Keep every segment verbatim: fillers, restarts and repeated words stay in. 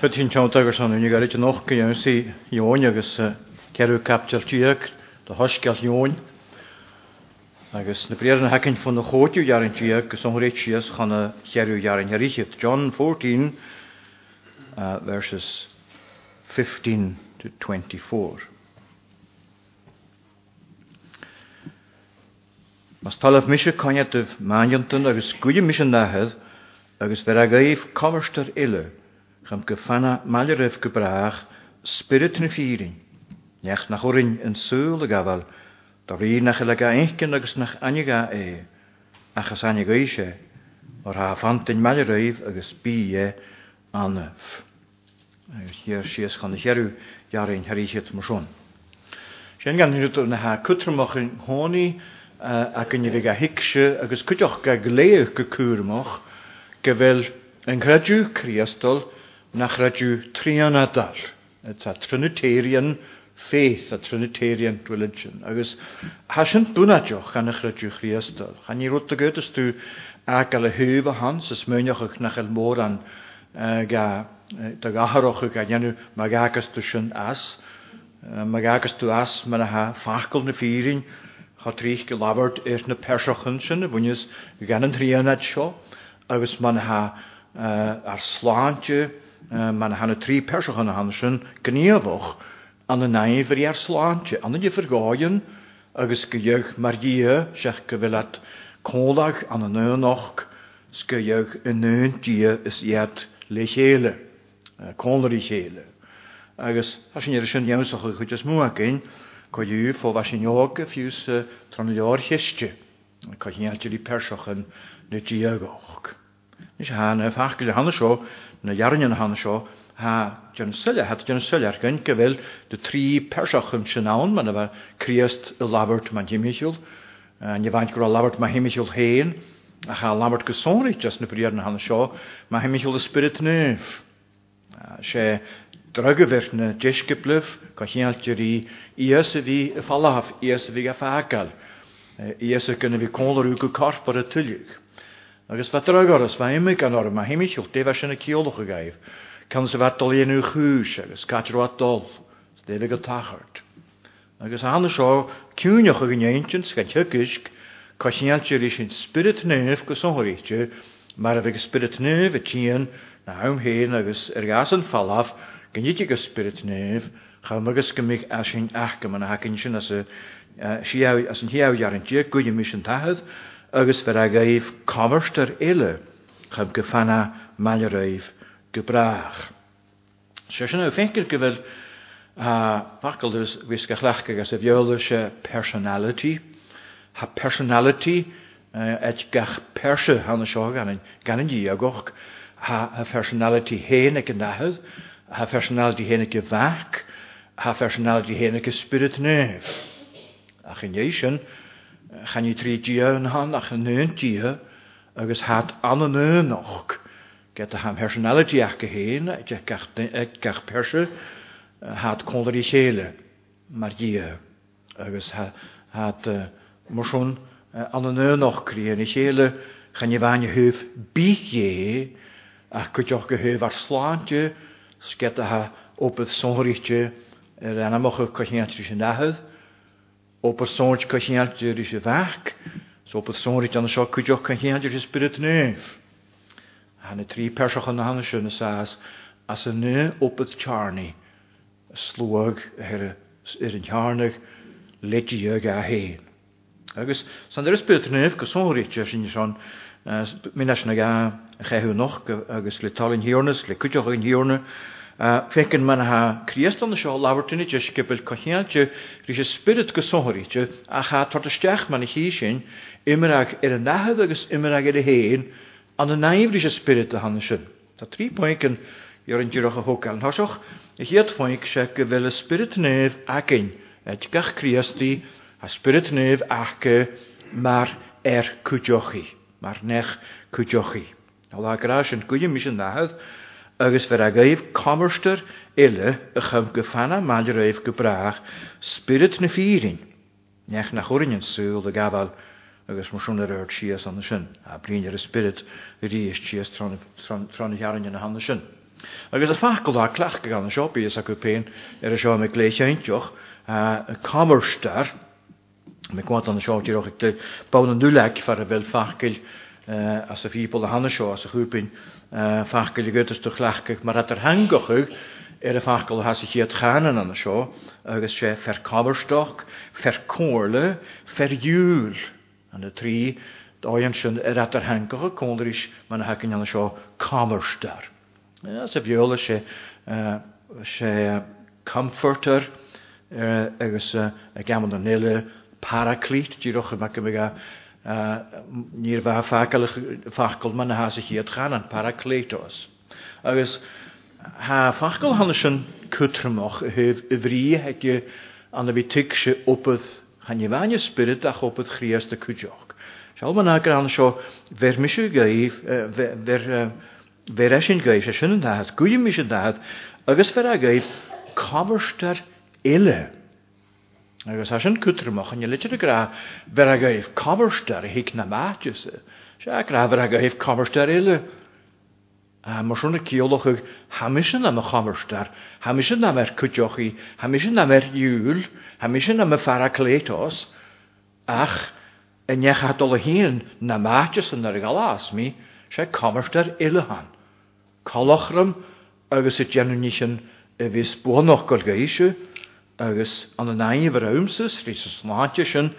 fifteen tagarsan uni garich noch kyansi yonyagus keru kapchalchiak the hoskal yon agus na priern hakin von de gootju jaren chiak gesongrichias gaan keru jaren richet John fourteen uh, verses fifteen to twenty-four. Mas tal of mishe kanyat of manjanten agus guye mishe nahed agus veragaif kamerster ille gam gefana maleref gebraach spiritin fiering nach nachorin en sule gaval darin nachelaga einken agus nach aniga e agus anigeische or hafanten maleref agus bie anef agus hier sies kan heru jarin herichet moshon schengan hinut na ha kutrmachin honi a cynnyddiga hicsio agos cydioch ga gleuch gykyrmoch gyfel yn gradw criastol na gradw trianadal. It's a Trinitarian faith, a Trinitarian religion. Agos hasyn dwnadioch gan y gradw criastol. Gan i rwyd o gydys dw agel y hyf o hans ys mewnioch ych nach el môr an ga dag aharoch ych gan ianw mag agos dw sy'n as. Mag agos dw as mae'n ha ffacol na ffyrin had rich gelabert eerst een persoonchen, wanneer je gaan een drieënheid show, als man ha haar slaantje, man ha een drie persoonchen knieëboch, aan de negen voor haar slaantje, aan de vergaaien, als gejuich Maria, zeg ik wel dat kondag aan de neunach, gejuich een neuntje is het legele, konderigele, als als je er zo'n jongens toch goedjes maken. Coju for Vasignog fus Tronior Histje. Cohinatje die persochen de Giagog. Is han een vaarkele hannesho, na jarnen hannesho, ha Jansulle had Jansuller genkewel de drie persochen schnaun, man aber Christ labert man Himmichel. En je waant gro labert man Himmichel heen. Ha labert gesonrig just na prieren hannesho, man Himmichel de spirit neuf. She Druggewerkt ne jeskeplev, kachiantjeri, iese wie fallaf, iese wie gefakal, iese kunnen we konderuke karp per tulig. Er is wat druggeres, waar hem ik aan orma hemisch op devaschene kiologe geef. Kan ze wat alleen nu huis, er is katjroat dol, stevige tachert. Er is aan de show, kunjige genientjes, katjikisk, kachiantjeri in spirit neef gesonrichtje, maar we spirit neef etien, na hem heen, er is ergasen fallaf. Genetieke spirit neef, gaan we geschimmig als een achkem en hakkentje als een als een heel jarentje, goede mission tahet, ergens vergeef kamerster ille, gaan we vanaf malerreef gebraag. Zoals je nou vindt, ik wil pakkel dus wiskeglachtke als een joodse personality, ha personality, het gach perse aan de zorgen, gaan in die ook ha personality heen ik in tahet. Ha personality heneke vaak, ha personality heneke spirit neef. Ach in jeeshen, gaan je drie tjeën han, ach een neuntje, ergens haat anne neun nog. Get de ham personality achke heen, ik kach persen, haat konderigele, maar je, ergens haat moesten anne neun nog kregen, igele, gaan je waan je heuf bije, ach kut je ook heuf als slaantje. Skette ha op het zonrichtje, en dan mag ik kachinatrische nacht, op het zonrichtje kachinatrische werk, zo op het zonrichtje dan zou ik ook kachinatrische spirit neef. En de drie persoon aan de schoenen saas, als ze nu op het charni, sloeg er een charnig, let je je ga heen. Dus, zijn er spirit neef, gezonrichtje, als je zo'n Minasna ga gehu nog agus le tal in hiornes le kutjoch in hiorne feken man ha Christen de shall lavertinje skipel kachiantje ris spirit gesonriche a gaat tot de stach man hisin immerag er nahedagus immerag de heen an de naivrische spirit de hansen dat drie pointen jorentje roge hokel hasoch hiet van ik seke wel spirit neef akin et kach Christi a spirit neef ake maar er kutjochi maar nech kutjochi. Alla graag en goede mission naad, ergens veragaif kamerster ille, een gefana malerreif gebraag, spirit ne viering. Nech nach oringen zuul de gaval, ergens moesten er uit schiers aan de zin. Abrin er spirit, die is schiers tronnig jaren in de handen zin. Agus a fachil dá clach gan an seo bíos acu pein ar a seo me léisiintteoch a commercear me cuanta an seo tíoch ag bána nuleg far a bhfuil fachil as a fíbal a hanna seo as a chuúpin fachil i gotas do chhlachcaigh mar at ar hangachuig ar a fachil has a chiad chaanan an seo agus sé fer commerceach, fer cóirle, fer dúil an a trí dáan sin ar at ar hangacha cóiris man na hacinn an seo commercear. As a bheola sé sé comforter agus a gaman an éile paraclít díoch a mac a níor bheith fachcail man na has a chiad chaanan paraclétos. Agus ha fachcail hanna sin cutramach a thuh i bhrí heice an a bhí tuicse opad chanehaine spirit ach opad chrías de cúideoch. Seáil man agur an seo bheith misú gaíh bheith Ver é sin gaibh sé sin dahad, gúim mí sin dahad, agus ver a gaibh commercear ile. Agus a sin cútramach an ileidir a gra ver a gaibh commercear hic na máitise. Se a gra ver a gaibh commercear ile. Mar sin a ciolach ag hamisin am a commercear, hamisin am ar cúideochaí, hamisin am ar dúil, hamisin am a faraclétos, ach a nechatol a hín na máitise ar galás mí, sé commercear ilehan. Colachram agus it genuinichen a bhís buanach go gaise agus an an aine bhráimsas rís an sláintesin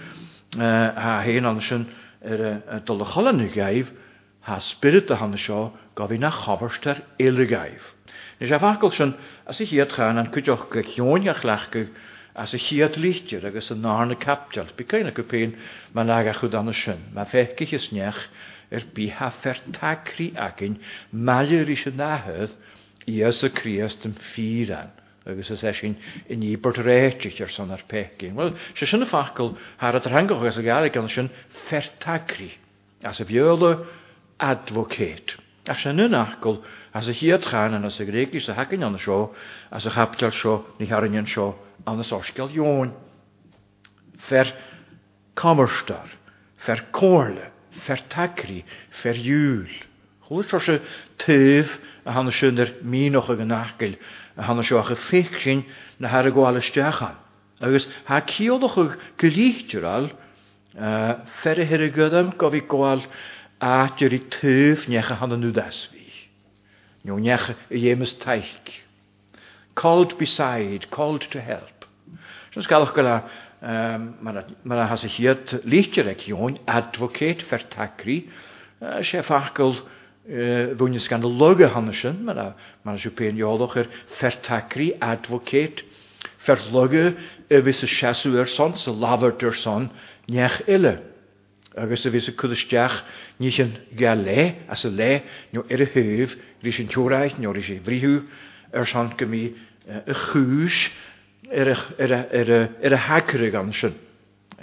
a héan an sin ar do le cholanú gaibh ha spirit a hanna seo go bhí na commercear ile gaibh. Is a bhacail sin as i chiad chaan an cuideoch go cheoineach lecha as i chiad lítear agus an nána captealt bicéine go péin man aga chud anna sin, má feice is neach ar bí ha fertacrí acinn maidir is an áthad ias a críast an fíran agus is é sin in íbert réiteach ar san ar pecin. Well, se sin a fachil har a rangoch agus a garig an sin fertacrí as a bheola advocate. Ach se nun achil as a chiad chaanan as a gréiclis a hacinn an seo as a chapteal seo ní harainn seo an as oscail jóin. Fer commercear, fer cóirle, fer tacri, fer dúil. Chúis ar se tuibh a hanna sin ar míoch ag an achcail a hanna seo a féic sin na har a gháil isteachan. Agus ha ciolach ag go lítear fer a hir a gudam go bhí gháil átear i tuibh necha hanna nudáshí. Nó necha a dhémas taic. Called beside, called to help. Sins galach go le mar a has a chiad lítear ag jóin advocate fer tacri sé fachcail bhuine gan a loga hanna sin mar a siú péin deolach ar fer tacri advocate fer loga a bhís a seasú ar son sa labhart ar son neach ile. Agus a bhís a cudisteach ní sin ga le as a le nó ar a thuh rís sin teóráid nó rís é bhríthú ar son go mí a chúis ar a hacra gan sin.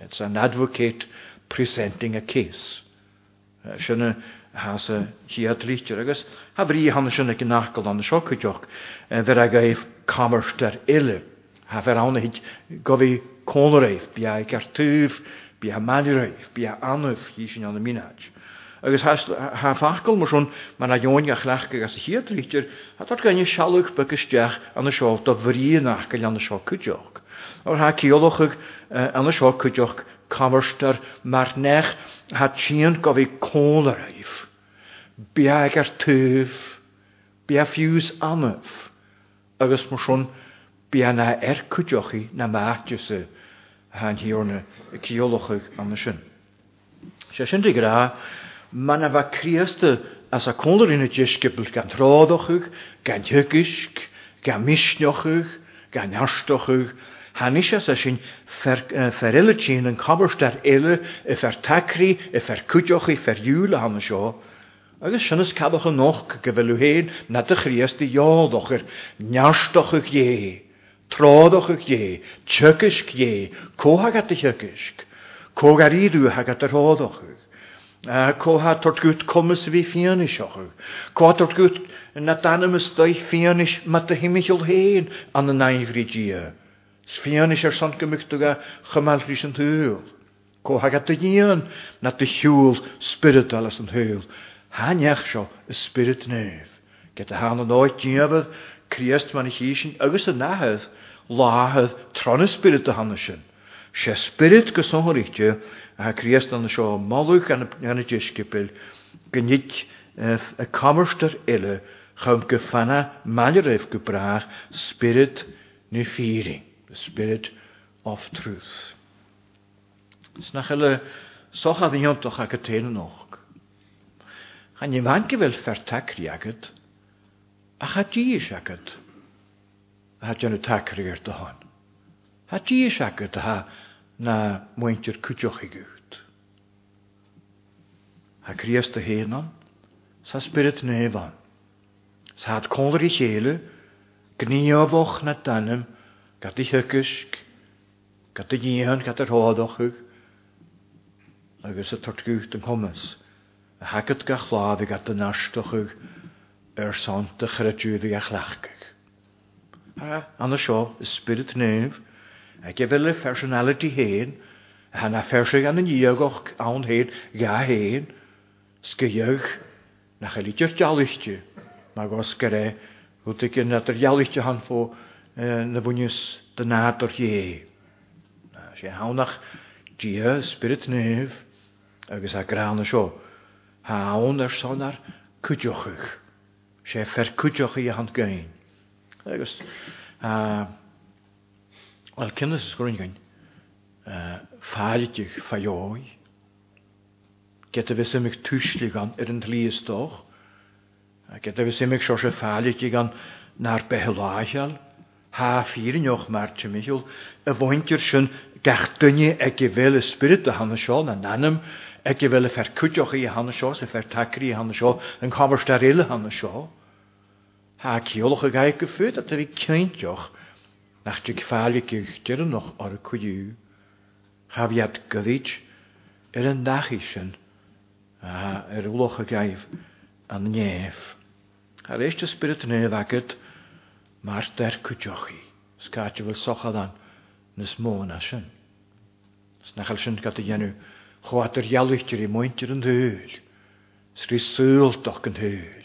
It's an advocate presenting a case. Sinna has a chiad lítear agus ha bhrí hanna sin ag nachcail an seo cúideoch bhar a gaibh commercear ile. Ha bhar anna hid go bhí cónaréibh bí a gartúbh bí a maidiréibh bí a anmh hí sin an mínáid. Agus ha fachil mar sin man a dheoineach lecha as a chiad lítear hat ar gan sealach begusteach an seo do bhrí nachcail an seo cúideoch. Or ha ciolach an seo cúideoch commercear mar nech hat sin go bhí cónaréibh. Bí a gartúbh, bí a fiús anmh. Agus mar sin bí a na ar cúideochaí na máitise ha an hiorna ciolach an sin. Se sin de gra man a bheith críasta as a cónairine discipl gan trádachuig, gan thuigisc, gan misneochuig, gan arstochuig, hanis as a sin ferile sin an commercear ile i fer tacri, i fer cúideochaí, fer dúil a hanna seo. Agus sinnas cadach an nach go bhfuil héin na de chríasta deádachar, nearstochuig dhé, trádachuig dhé, thuigisc dhé, cóthagat a thuigisc, cógaríúthagat a trádachuig. Cótha tortgút commas bhí fianis achu. Cótha tortgút na danamas dói fianis mat a himimiisiil héin an na naimhrí dia. Fianis ar san gomictuga chamal rís an thuúil. Cótha gat a díon na de siúil spiritual as an thuúil. Há neach seo is spirit neamh. Get a hand on all Geneva, Christ manifestation, August and Nahad, Lahad, Tron Spirit to Hanishin. She Spirit Kasonrichje, a Christ and the Shaw Maluch and a Jeskipil, Genich, a Kammerster Ille, Humke Fanna, Maneref Gebrach, Spirit Nefiri, the Spirit of Truth. Snachele Socha the Yontoch a Katenok. And je manke wel vertakriaget, a Hajiishaket. Had je een takrier te gaan. Hajiishaket ha na moentje kujochiguut. Ha krieste heenan, sa spirit nevan. Sa had konderig hele, gniavoch na tanem, gatichukusk, gatigihan, gaterhoadochug. Agus het tot guut en kommes. Hacket gachladig at de nastochug, er sant de gratuide achlachkig. Aan de show is spirit neef, ik heb wel een personality heen, en na versig aan de jeugd aan heen, ga heen, skejeug, nach een liedje jalichtje, maar goskere, goed ik in dat er jalichtje han voor, en wonjes de nator je. Als je hou nach je spirit neef, ik is haar aan de show. Ha onder sonar kutjochig. Ze verkutjoch je hand gein. Agus ah al kennis is groen gein. Eh faalitje fajoy. Gette we semig tuschligan in liest doch. Gette we semig scho faalitje gan naar behelajal. Ha vier nog martje michel. E wonderschön gartunje e gewelle spirit de han schon an nanem. Ik wil een verkutjochie hanneshaw, een vertakrie hanneshaw, een kamersterille hanneshaw. Haak je olige geiken vuurt dat er een kindjoch. Nacht je gevaarlijke geren nog orkuju. Ga wie het gewitsch er een dagischen. Ah, er olige geif aan neef. Haar is de spirit neewaket, maar ter kutjochie. Skaatje wil sochadan, nes monaschen. Snachelschen katejenu. Gaat er jalichter in mondje een heul. Schris zeul toch een heul.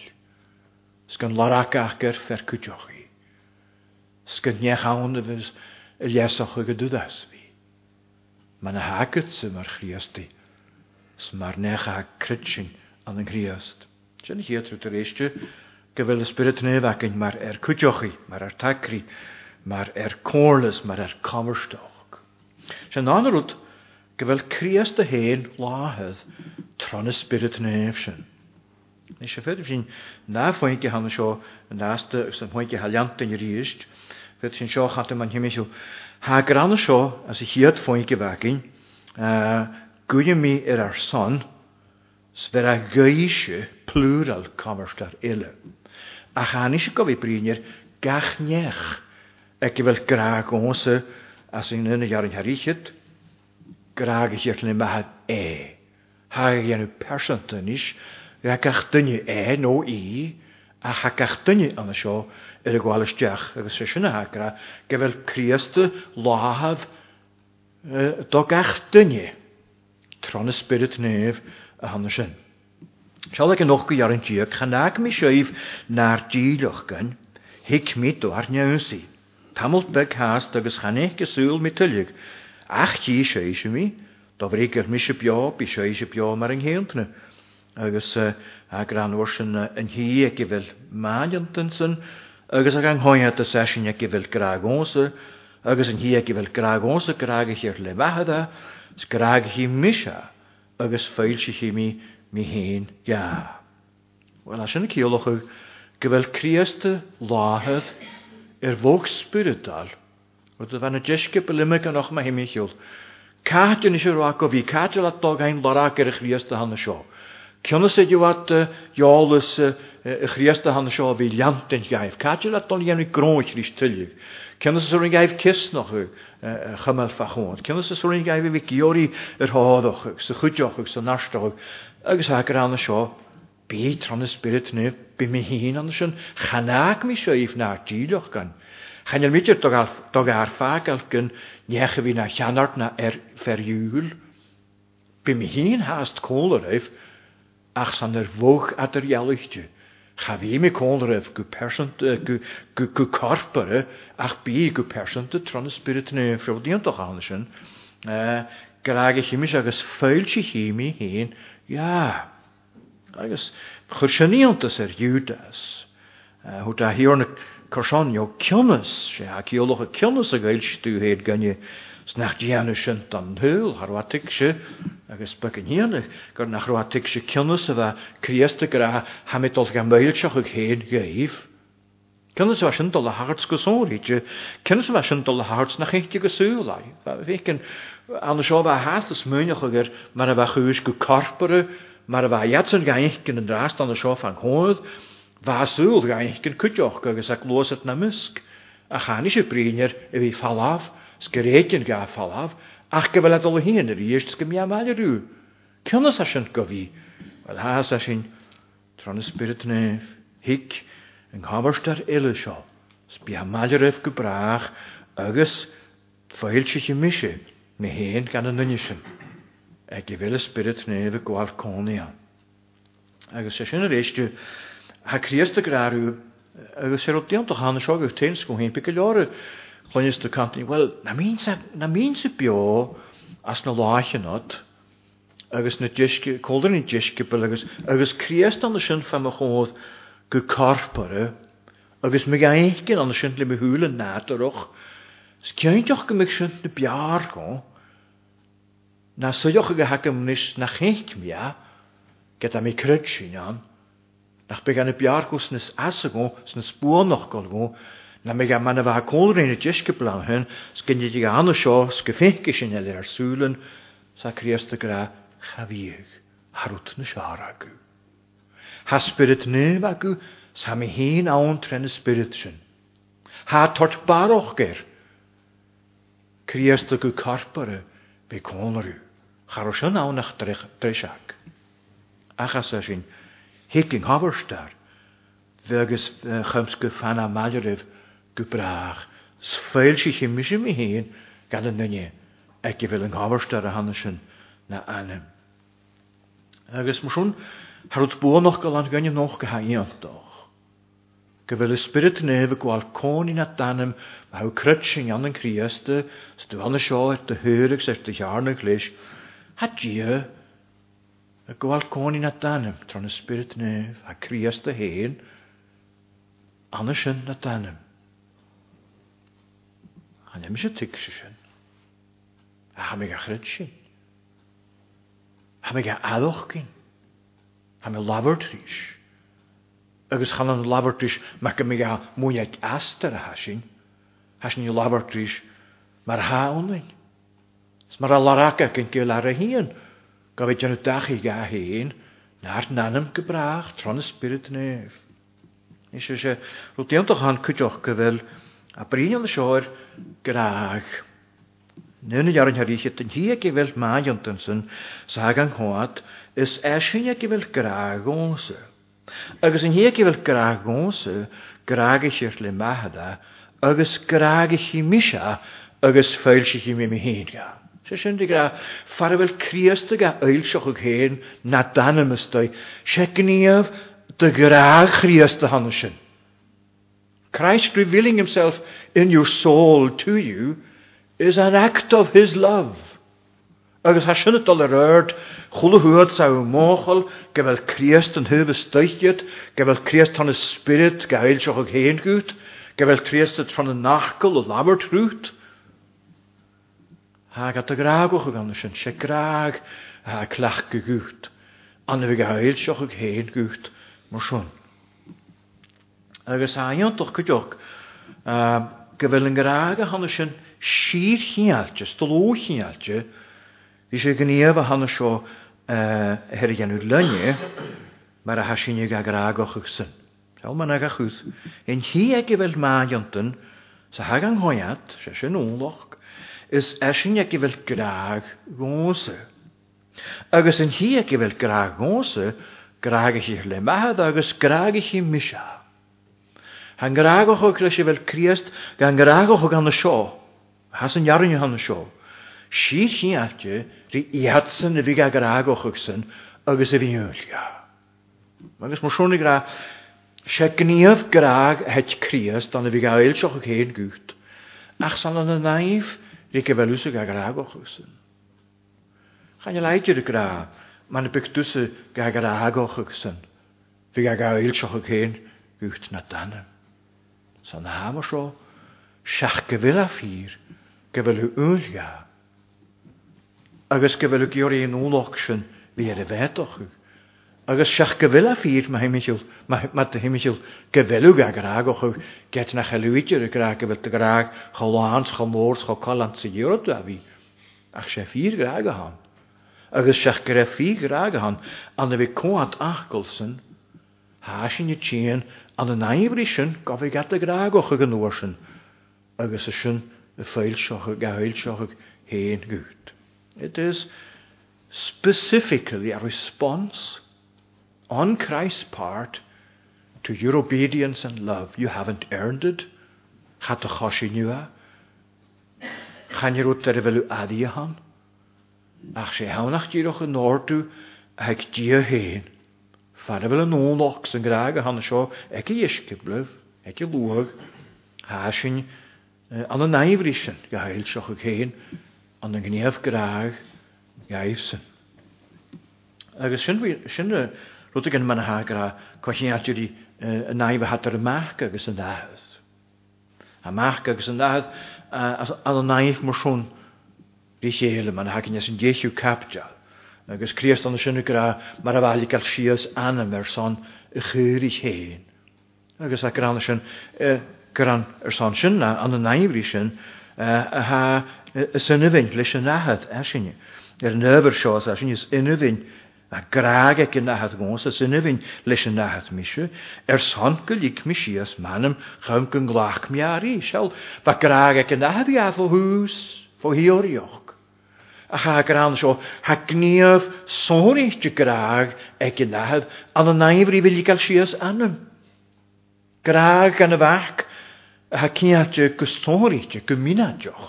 Sken larakaker verkutjochie. Sken nechaande was lesachige dudasvi. Man haket ze maar griesti. Smar necha kritschen aan een griest. Zijn hier het reestje. Gewille spirit neewakken, maar er kutjochie, maar er takri, maar er koorles, maar er kammerstoch. Zijn aanroet. Gewel Christ de heen laat tronne spirit neefsen. Is je verder zien na voetje han zo naast de zijn voetje halant in riest. Vet zijn zo hatte man hemel ha gran zo as ich hier voetje wagen. Eh goeie me er our son. Svera geische plural kamerstar ille. A hanische kowe prinier gagnech. Ek wil graag onze as in een jaar in hariet. Graag is het niet meer een. Haag je een percentage, je krijgt een een, no i, en je krijgt een anders. Er is wel een stijg, er is een schijnhaker. Je wil Christen laat, dat krijgt een. Tronne spirit neef, anders. Zal ik nog een jaar in Tjek gaan, ik me schrijf naar Tjelig gaan. Ik met door Njensi. Tammelt bekhaast, dat is geen enkele met Tjelig. Ach, je zei je me, dat ik er misje ja, besje ja, maar een heentne. Ergens ik ran was een een heeke wil maandensen, ergens ik gang hoor dat session ik wil graag onze, ergens een heeke wil graag onze graag hier le wahda, graag hier misha, ergens feilje chemie me heen ja. Wel als een keologe gewel Christe laat er woog spiritual. Want er van een jeske belimmerken nog maar hemmichel. Kaartje is er ook over. Kaartje laat toch geen laraker grieste handen zo. Kunnen ze je wat jaloers grieste handen zo wiljant en geef. Kaartje laat toch geen groot griestelig. Kunnen ze zo'n geef kist nog gemel vergoed. Kunnen ze zo'n geef wie Giori er houdig. Ze goedjog, ze nastig. Ik zeg er aan de zo. Beter aan de spirit nu. Bij me heen anders. Ga naak me zo even naar Giedig kan. Gaan er mietje toch haar vaak elken negen wie naar Janard naar er verjuul. Bij me heen haast koolreif, ach, zijn er woog uit er jelletje. Chavémi Colrev, good person, good good corpore, ach be good person to trans spirit in Frodian to Hanishin. Grage himisch agus feilchi himi hin, ja, agus Christianiantes er Judas. Hoe daar hier een Korsan jou kennis, je hebt hier nog een kennis geëist, je hebt gaan je snacht janushen dan heel harwatikse, ik spreek hier nog, kan naar harwatikse kennis dat Christus graag hem het als gemeenschap gegeven geeft. Kennis was een tolle harts gezondheid, kennis was een tolle harts naar echte gezuurlij. We kunnen anders wel haast als meuniger, maar we gaan dus gekarperen, maar we jets en gaan echt kunnen draast anders wel van hoed. Vasul gaich ken kutjoch goes ak loset na musk a chanische priner evi falav skreken ga falav ach gevelat al hin der erst kem ja mal du kennas aschen govi al has aschen transpiritne hik en haberster elisha spia malref gebrach ages feilsche mische me hen kan nischen a gewelle spiritne we gwal konia ages aschen erste ha Christus graag u, als er op die hand gaan, zou ik tegen schoon heen pikken jaren. Gewoon is de kant niet. Wel, na mijn zak, na mijn zipio, als een laagje nat, als een jeske, kolder een jeske, als als Christus aan de schijn van me gewoon gekarperen, als me geen aan de schijn le me huilen naderog, is geen toch gemixen de bjaar kon. Na zo jochige hakken nis na geen meer, get aan me krutschen aan. Nach begann Bjarkus nes Assago, s'n Spur noch Golgo, na mega manne war Kolrene Jeschkeplan hön, skindige Anosho, skefinkischen der Sülen, sakrieste gra Javier, harut ne Scharagu. Ha spirit ne wagu, sami hin aun trenne spiritchen. Ha tot barochger. Krieste gu karpere, be konru, haroshon aun nach treshak. Achasashin Hicking Haberster, welches Chemske Fana Majerev gebracht, es fehlt sich im Mischen mir hin, gerade nicht, ich will ein Haberster handeln, nach einem. Es muss schon, hat Bohr noch gelangt, gönne noch geheimt doch. Gewelle Spirit neve, Qualconi nach deinem, weil du Krötchen an den Krieste, dass du an der Schau, der Hörig, sagt der Jarniglich, hat dir, a gwalconi na danem, tron y spirit nef, a criast y hen, anasyn na danem. A nem eisiau tigsysyn. A ham ega chrydsyn. Ham ega adochgyn. Ham ega labartrish. Agus chan an labartrish, mac am ega mwyniaid aster a hasyn. Hasyn i labartrish, mar ha onin. Smar a laraca gynke lar a hien. Gaf ik je een dagje ga heen, naar Nanem gebracht, van de spirit neef. Is dus je roept hem toch aan kutjochke wel, april en schoor graag. Nu een jaar en jaar is het een hier geweld maandensen, zagen hoort, is er geen geweld graag onze. Ergens een hier geweld graag onze, graag is er le maagda, ergens graag is je misha, ergens vuiltje je me heen ga. Session de gra farvel kriestiga eilschog heen na danemstei schekniev de gra krieste hanschen. Christ revealing himself in your soul to you is an act of his love. Agus hasn't tolerert goede hoort zou mogel gewel kriesten heuwe steucht gewel kriest han spirit geilschog heen gut gewel kriestet van de nachkel labert ruht. Hij gaat de graag ook gegaan, dus een graag, hij klacht gegucht. Andere gehuild, zo ook heen gucht, maar schon. Er is aan je toch gejocht. Gewillen graag, anders een schier geniaaltje, stolo geniaaltje. Is er genieven, anders zo hergen uit lunje, maar hij is je graag ook gezien. Zo, maar dat gaat goed. En hier gewillen maanjanten, ze gaan hoijat, ze zijn onlog. Is eisiau geweld graag gose. Agus yn hi geweld graag gose, graag eich le mahad, agus graag eich misha. Han graag o'ch o'ch eich criest, gan graag o'ch gan y sio. Has yn iawn o'ch gan y sio. Sir hi atio, ri iatsyn y fi ga graag o'ch o'ch syn, agus y fi yw'l ga. Agus mwyswn i gra, Se gníomh graag het Christ, dan heb ik al heel geen goed. Ach, zal een naïef, ik heb wel eens graag gehouden. Ga je leidje graag, maar heb ik tussen graag gehouden. Ik heb al heel geen goed naar dan. Zo'n hamer zo, schach gewilla vier, gewille uurja. Agus gewille giori in oorlogschen weer de wettig. Agus schach gewilla vier, maar hemichel, maar de hemichel gewilluga graag och get naar geluidje graag, gewil te graag, gelaans, gemoord, gekalantse jurtavi. Ach, ze vier graag gaan. Agus schach gref vier graag gaan, aan de wekoat achkelsen. Haasje je tjeen, aan de naïbrischen gaf ik het de graag ook genoorsen. Agus is een vuilschochig, gehuilschochig heen goed. It is specifically a response on Christ's part to your obedience and love. You haven't earned it. Gaat de gasje nu aan? Gaan je roet er wel aan die gaan? Ach, ze gaan nacht je nog een oor toe, hek je heen. Vader wil een oorlog zijn graag gaan zo, ik je ischke bluf, ik je loog, haasje aan de nijverischen, gehuild zo geen, aan de gneef graag, geïfsen. Agus sinne roet ik in mijn hagra, kan je natuurlijk een nijver had er maken gezien daad. Hij maken gezien daad, aan de nijf moet zo'n richelen, maar haak je niet zijn jeetje kapja. Agus Christ an sin gra mar a bhaile gal síos anam ar san a chúris héin. Agus a gran sin gran ar san sin an an naibrí sin a ha a synnyfin leis an ahad a sinne. Ar növer seos a sin is innifin a graag ag an ahad gons a synnyfin leis an ahad misu. Ar san gylig mi síos manam chum gyn glach mi a rí. Sel, fa graag ag an ahad i athol hús fo hi orioch. Ach, ha gran so, ha gníomh sóiríte graag ag an ahad, an an naibrí bhaile gal síos anam. Graag an a bhac, ha cinnte go sóiríte go mínadeoch.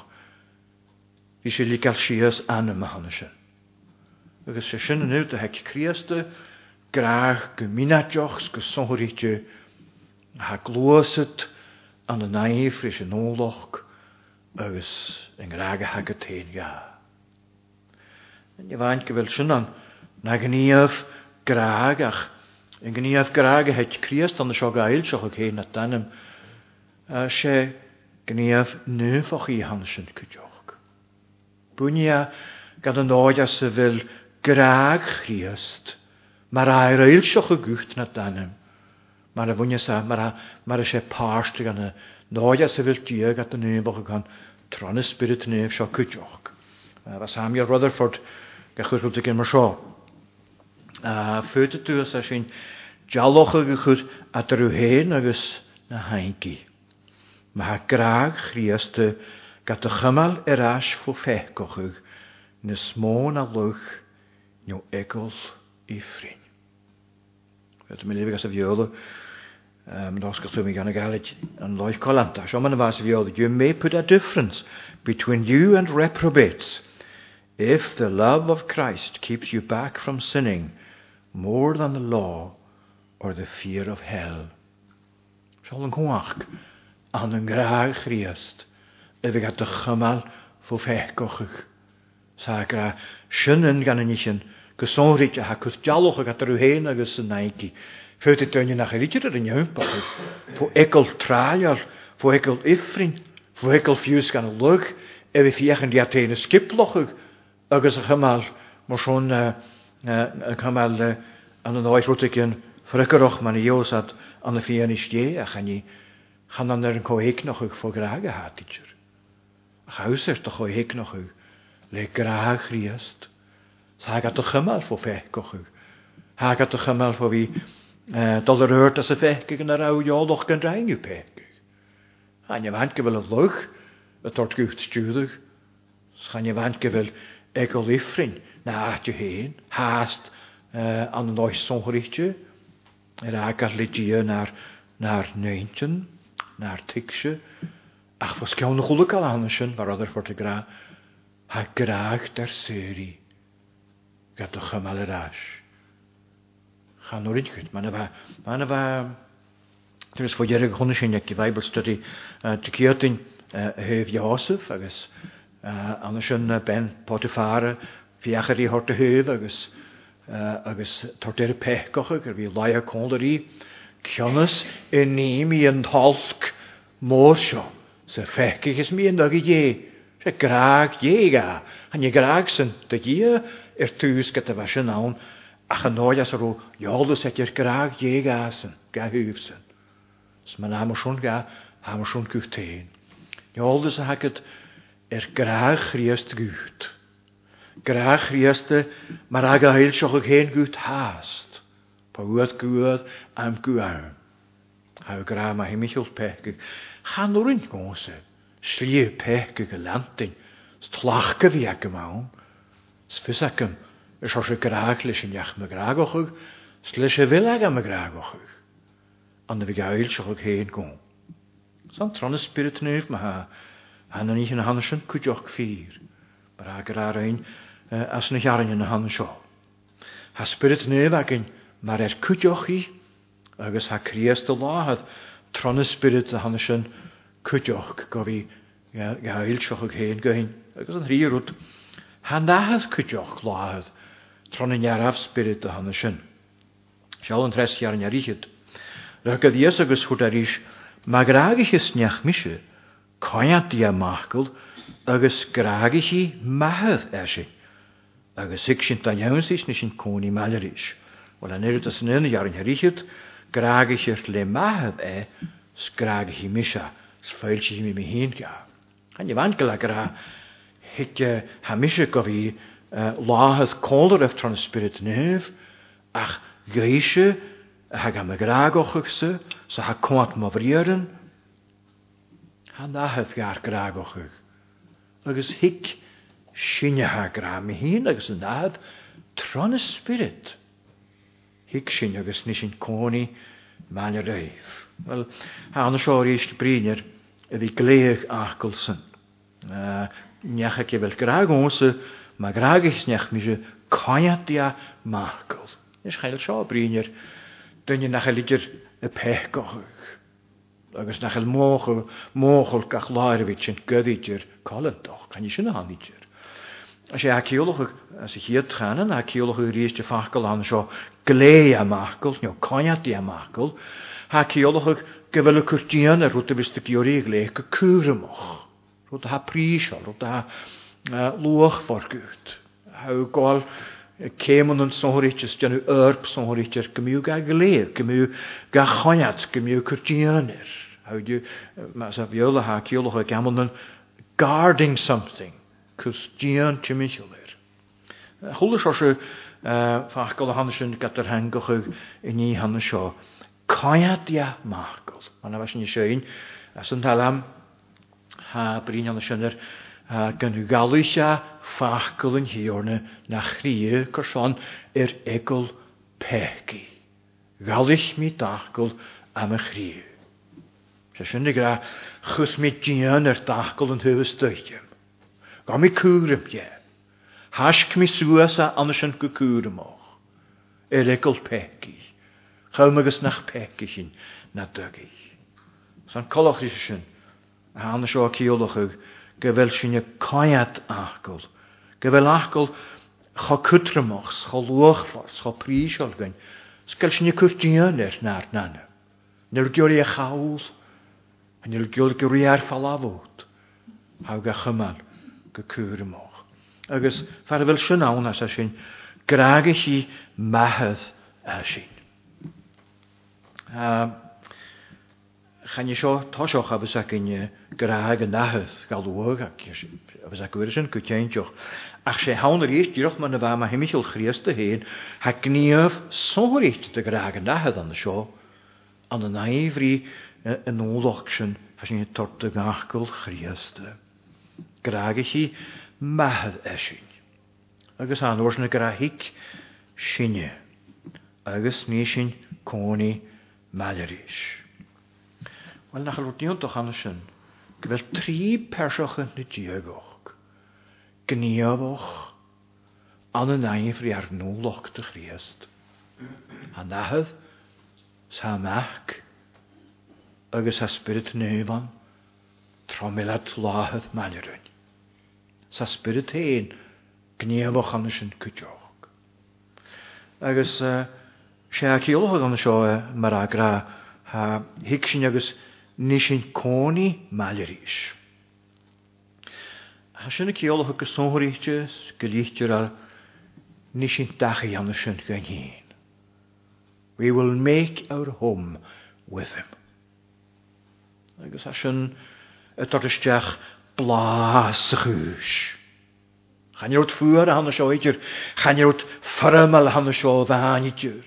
Bhí sé gal síos anam a hana sin. Agus sé sin an uirte haic Chríosta, graag go mínadeoch go sóiríte, ha glósat an an naibrí is an ólach, agus an graag a hagad héin gaad. Je waant gewel sinnan, na gníomh graag ach, en gníomh graag het Christ an de seo gael seo gael na tanem, se gníomh nöfach i hansen kudjog. Bunia gad an oja se vil graag Christ, mar a eil seo gucht na tanem, mar a bunia sa, mar a se paarsteg an oja se vil diog at an nöfach gan tranne spirit nöf seo kudjog. Was ham je Rutherford gechuilt ik in maar zo. Feutet u als een jaloche gechuilt at er u heen agus na heinki. Maar graag Christe gat de gemel erash voor fechkochug ne smona luch no ekels ifrin. Het me leven als een violen. Um, that's going to be going to and life colanta. So many verses of you may put a difference between you and reprobates. If the love of Christ keeps you back from sinning more than the law or the fear of hell. Shall an koach an an graag Christ if I got the gemal for fechkoch. Sagra schönen ganenischen gesonrit ha kustjaloch got er heen agus naiki. Feudet het je naar geliedje dat in je humpel. Voor ekel traaier, voor ekel ifrin, voor ekel vuus gaan lucht. En we vieren die Athene skiplogger. Ergens een gemal, maar zo'n een gemal aan een ooit roet ik een verrekkerog manier zat aan de vianisje. En gaan je gaan dan er een koeik nog voor graag gehad ietsje. Huis er toch koeik nog u, leek graag riest. Zij gaat de gemal voor vechkoch u. Hij gaat de gemal voor wie. Dat er hoort dat ze vechtig naar oude jaloch kan rijden peken. Gaan je wandje wel een lucht, het wordt gestuurd. Gaan je wandje wel ekel ifrin naar je heen, haast aan een oog zongerichtje, raak het liedje naar naar neentje, naar tiksje. Ach, was kan nog goed al aanschen, waar ander wordt graag, hij graag ter serie, gaat toch gemalen raas. Gaan nooit goed, maar dat was There's for Jerry Hunishinic Bible study to Kirtin, Hev Yosef, Agus, Anashun Ben Potifara, Fiachari Hortehev, Agus, Agus Torter Pechkoch, or Vilaya Condori, Kionus, Enemi and Halk, Morsho, Se Fekik is me and Nuggy Ye, Se Grag Yega, and Ye Gragson, the year, Ertus get the Vashanown, Achanoyas or Yaldus at your Grag Yegason, Gahuvson. Men hamer schon ga, hamer schon kuchteen. Ja, al dus hak het er graag riest goed. Graag rieste, maar aga heel schoch geen goed haast. Pa goed goed, am goed. Hou graag maar hemichels pech. Ga nog in konse. Schlie pech gelanting. Stlachke wieke maun. Svisakem, is als ik graag lis en jach me graag och. Slische wil aga me graag och. An de begail shall heen go. Some tron is spirit neuf maha, and an ich in a hanshen could jock fear, but I gra rein as an jarring in a hanshaw. Has spirit neuf again, maar er could jockey, agus ha creas the law hath tron is spirit the hanshen could jock govi gail shall heen going, agus an three root. Han da hath could jock law hath tron in jaraf spirit the hanshen. Shall an tres jarring yarichet. Röke dieseges hudarisch, magragiches njachmische, kajat dia machkel, öges gragichi mahet esche. Öges sikschint an jönsisch, nischint koni malerisch. Weil an erut as nöne jarin herichet, gragicher le mahet e, sgragichi mischa, sfeilschi mi mi hinga. An je wankela gra, hekje hamische govi, lahet kolder eftran spirit neuf, ach grische, Hag am graag ochse, so ha komt ma vrieren. Han da het jaar graag ochg. Agus hik shinne ha graag me hin, agus da het tron spirit. Hik shinne agus nishin koni man reif. Wel, han scho riest briner, wie kleeg akelsen. Eh, njakke wel graag onse, maar graag is njach misje kajat ja makel. Is heel scho briner. Dyn yn achel idr y pechgoch. Agos nachel mochol, mochol gach laerwyd sy'n gyddidr colendoch. Can i sy'n anidr. As i archeolog, as i hyd chanan, archeolog yw rhysd y ffachgol an sio glei am achgol, nio coniad i am achgol. Archeolog yw gyfel y cwrdion ar rwyd y fystygiori i glei gycwyr ymoch. Rwyd ha prisol, rwyd ha lwch forgwyd. Hau gol... Céman an sonhórítis denu erp sonhórítir gymú ga gléir, gymú ga choniat, gymú cwrdianir. How do you, as a viola ha, ceolocha gamonan, guarding something, cwrdian timisiolir. Chulus osu, fachgol a hannesin gater hengochu i ní hannesio, coniat ia machgol. Anna vasin i sein, as an talam, ha brin hannesinir, gynnu galwysia fachgol yn hiorna na chrie corson yr egol pegi. Galwys mi dachgol am y chrie. Se sy'n gra chws mi dian yr dachgol yn hyfys dychym. Ga mi cwrym ie. Hasg mi sŵas a anasyn gwcwrym och. Yr egol pegi. Chawm agos nach pegi sy'n na dygi. Sa'n colwch i sy'n a anasio a ceolochwg Gewel sy'n y coiad achgol. Gewel achgol cho cwtrymoch, cho lwchfors, cho prisol gyn. Sgel sy'n y cwrdianir na'r nana. Nyr gyr i chawl. Nyr gyr i ar falafod. Hau ga chymal gycwrymoch. Agus farfel sy'n awn as a sy'n graag eich i mahydd a sy'n. Um, Chan i sio tosioch a fysac yn graag yn ahydd galwag ac a fysac wyrysyn cwtieintioch. Ach se hawn yr eis dirwch ma'n y fa ma hymychol chriast y hen ha gniaf sonhwricht dy graag yn ahydd an y sio an y naifri yn ôloch sy'n ha sy'n tord y gachgol chriast y. Graag eich i mahydd eisyn. Agus anwrs yn y graag sy'n agus ni sy'n coni malerish. Wel, nachal rwyd ni'n doch anna sy'n, gyfel tri persioch yn y diagoch, gniafoch, anna naif ri ar nôloch dy chriast. A nahydd, sa mach, agus aspirit nuvan tromilad láhad manirun. Sa spirit hein gnevoch an sin kujoch. Agus sheakilhod an shoe maragra ha hikshin agus nishin koni malirish. Hashin kiolach agus sonhorichtes gelichter nishin dachi an sin gnein. We will make our home with him. Agus Hashin etotischach blaasighuis. Gaan je het vuur aan de schootjer? Gaan je het vermel aan de schoothaantjer?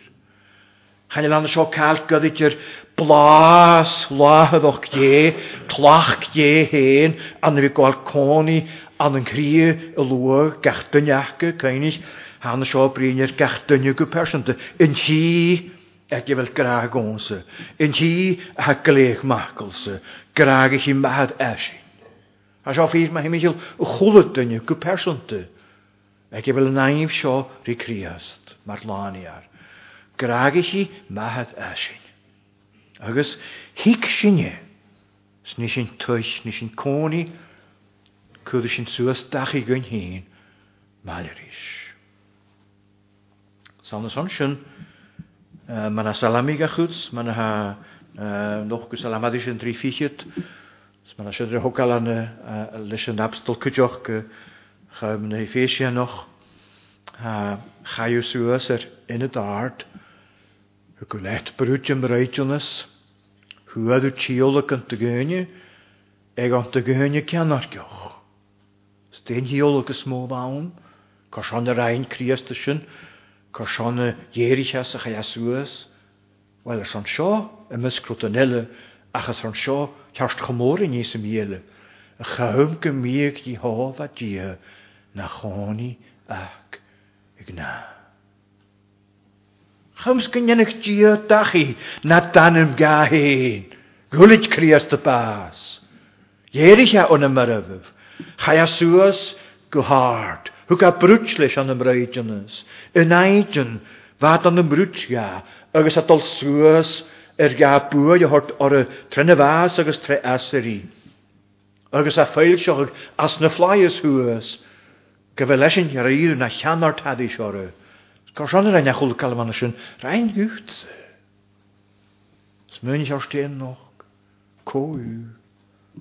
Gaan je aan de schootkalkgaditjer? Blaas, laagdok je, klaag je heen aan de balkonie, aan een krieën, een loer, kertenjakke, keinig, aan de schootbriener, kertenjukke persente. En zie, ek je wil graag onze. En zie, ek leeg makelse. Graag ik je maar het asje. As of he's my Michel Hulletin, good person to. I give a naive show recreast, Marlaniar. Gragishi mahat ashin. Agus Hikshine, Snishin Tush, Nishin Koni, Kudishin Suas Dachi Gunhin, Malerish. San Assumption, Manasalamiga Huts, Manaha Nokusalamatishin Trifichet. Maar als je er ook al aan de lessen abstelkut joch, ga je een feestje nog, ga je zoals er in het aard, je kunt echt broodje bereidjes, hoe had het chiolek en te geunje, ik had te geunje kennerjoch. Steen chiolek is mooi bouwen, kan je aan de rein kriesten, kan je aan de jerichas, ga je zoals, wel er zijn zo, en miskrotenelle, ach er zijn zo. Tast gemoren is hem jelle. Geheumke meek die hova die na goni ak igna. Geumsken jenig die dachi na tanem gahen. Gulit kriest de paas. Jericha onemerve. Chayasuas gehard. Huka brutslish aan de bruidjenes. Een eitjen wat aan de brutsja. Ergens het al suas. Er gaat boer, je hoort orre trenevaas, agus tre asserie. Agus a feilshoch, as ne flyers hues. Geweleshin jarir na chanart hadish orre. Korsoner en jachul kalmanishin, rein gucht. Smeun ich auch stehen noch. Koü,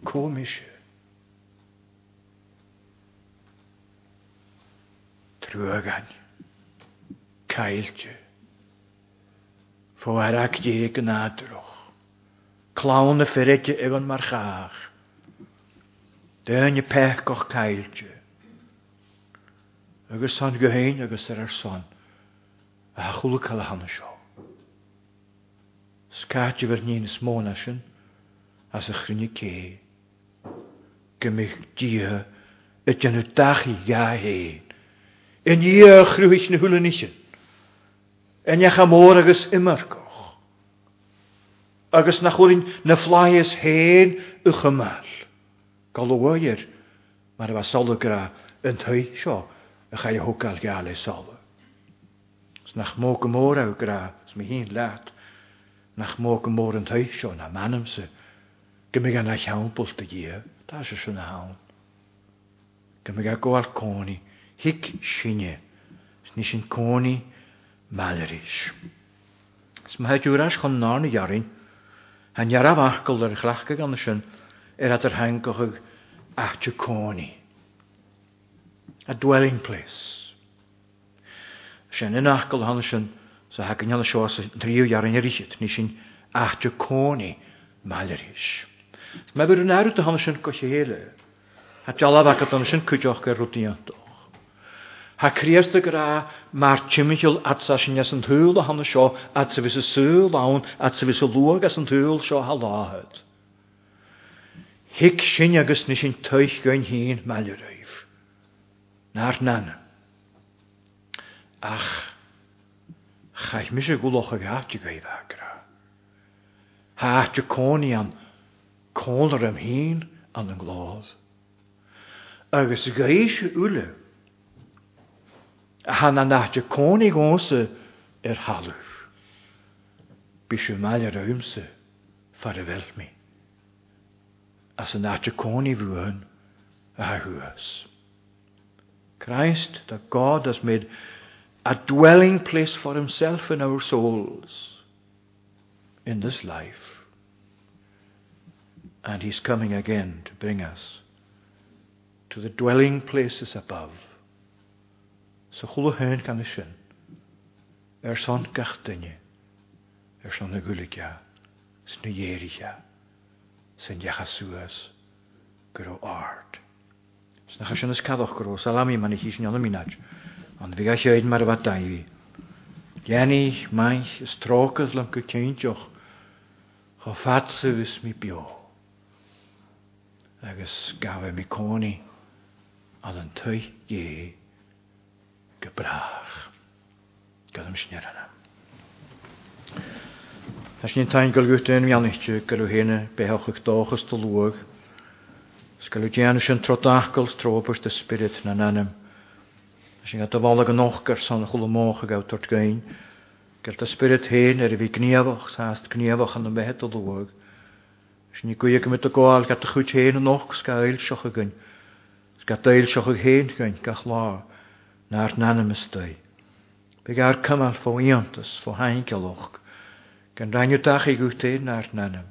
komische. Trögan, keiltje. Voor ik je ik naderog. Klauwen de verretje even maar graag. Deun je pech koch keiltje. Agus san geheen, agus er er san. A goelik alle handen zo. Skaatje werd niet eens monaschen. Als een groene kee. Gemig die het je nu dagie ja heen. En hier groeit je hulle nietje. En je gaat morgens immer koch. Agus na chorin na flyes heen u gemal. Galoer, maar was zal ik er een thuis zo. Ik ga je ook al gale zal. Snach mogen morgen ook er, is me heen laat. Nach mogen morgen thuis zo naar manemse. Gemiga naar jampels te je, daar is zo'n haal. Gemiga goal koni, hik shinje, snishin koni. Malerisch. Is maar het juras kon naar een jarin. En jara wachtel er glachtig aan de schoen. Er had er hankelig achtje koni. A dwelling place. Schoen in achtel aan de schoen. Ze hakken jan de schoos drie jarin richtet. Nishin achtje koni. Malerisch. Is maar weer een uit de schoen kostje hele. Had je alle wakker aan de schoen kutjochke rotianto. Ha kriest gra mar chimichel atsashinjas en hul han de sho at se visse sul aun at se visse lorgas en hul sho halahet. Hik shinjagus nishin teuch gön hin malreif. Nar nan. Ach. Chach mische guloch gart gewagra. Ha tjekonian kolrem hin an en glas. Agus geische ulle. Han aan nachtje koning onze er half. Bische maler ruimse farvel mi. As an ataconi ruin ahuas. Christ, that God has made a dwelling place for himself in our souls in this life. And he's coming again to bring us to the dwelling places above. So chula hen kan ishin. Er son gachtinje. Er son negulikja. Snujerija. Sen jachasuas. Gro art. Snachashin is kadoch gro. Salami manichish nyanaminaj. And we got you in Marvataivi. Jenny, mine, strokers, lumke kindjoch, hofatse vis mi bio. Agus gave mi koni, an an tui ye gebrach. Gadam schnerana. As je in tuin gulgut en jannetje, galuhene, behelgig doges te loog. Skalutjanus en trotachels, tropers de spirit nananem. As je gaat de wallige nochkers aan de goede morgen gaat tot geen, gaat de spirit heen en wie knieuwig, zaast knieuwig aan de bed tot de woog. Als je niet kunt met de koal, gaat de goed heen en nog, gaat heel schoeg gaan, gaat heel schoeg heen gaan, gaat laar naar het nanemestij. Begaar kamer voor iantes, voor heinkeloch, kan dan je dagje goed heen naar het nanem.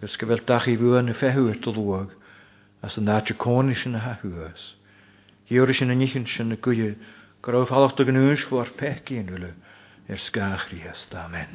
Als je wel dagje woon en verhuur tot de woog, als de naadje koning in de huur is. Hier is in een nichtje de koeien, grof half de genoeg voor pech in willen, er schaagriest, amen.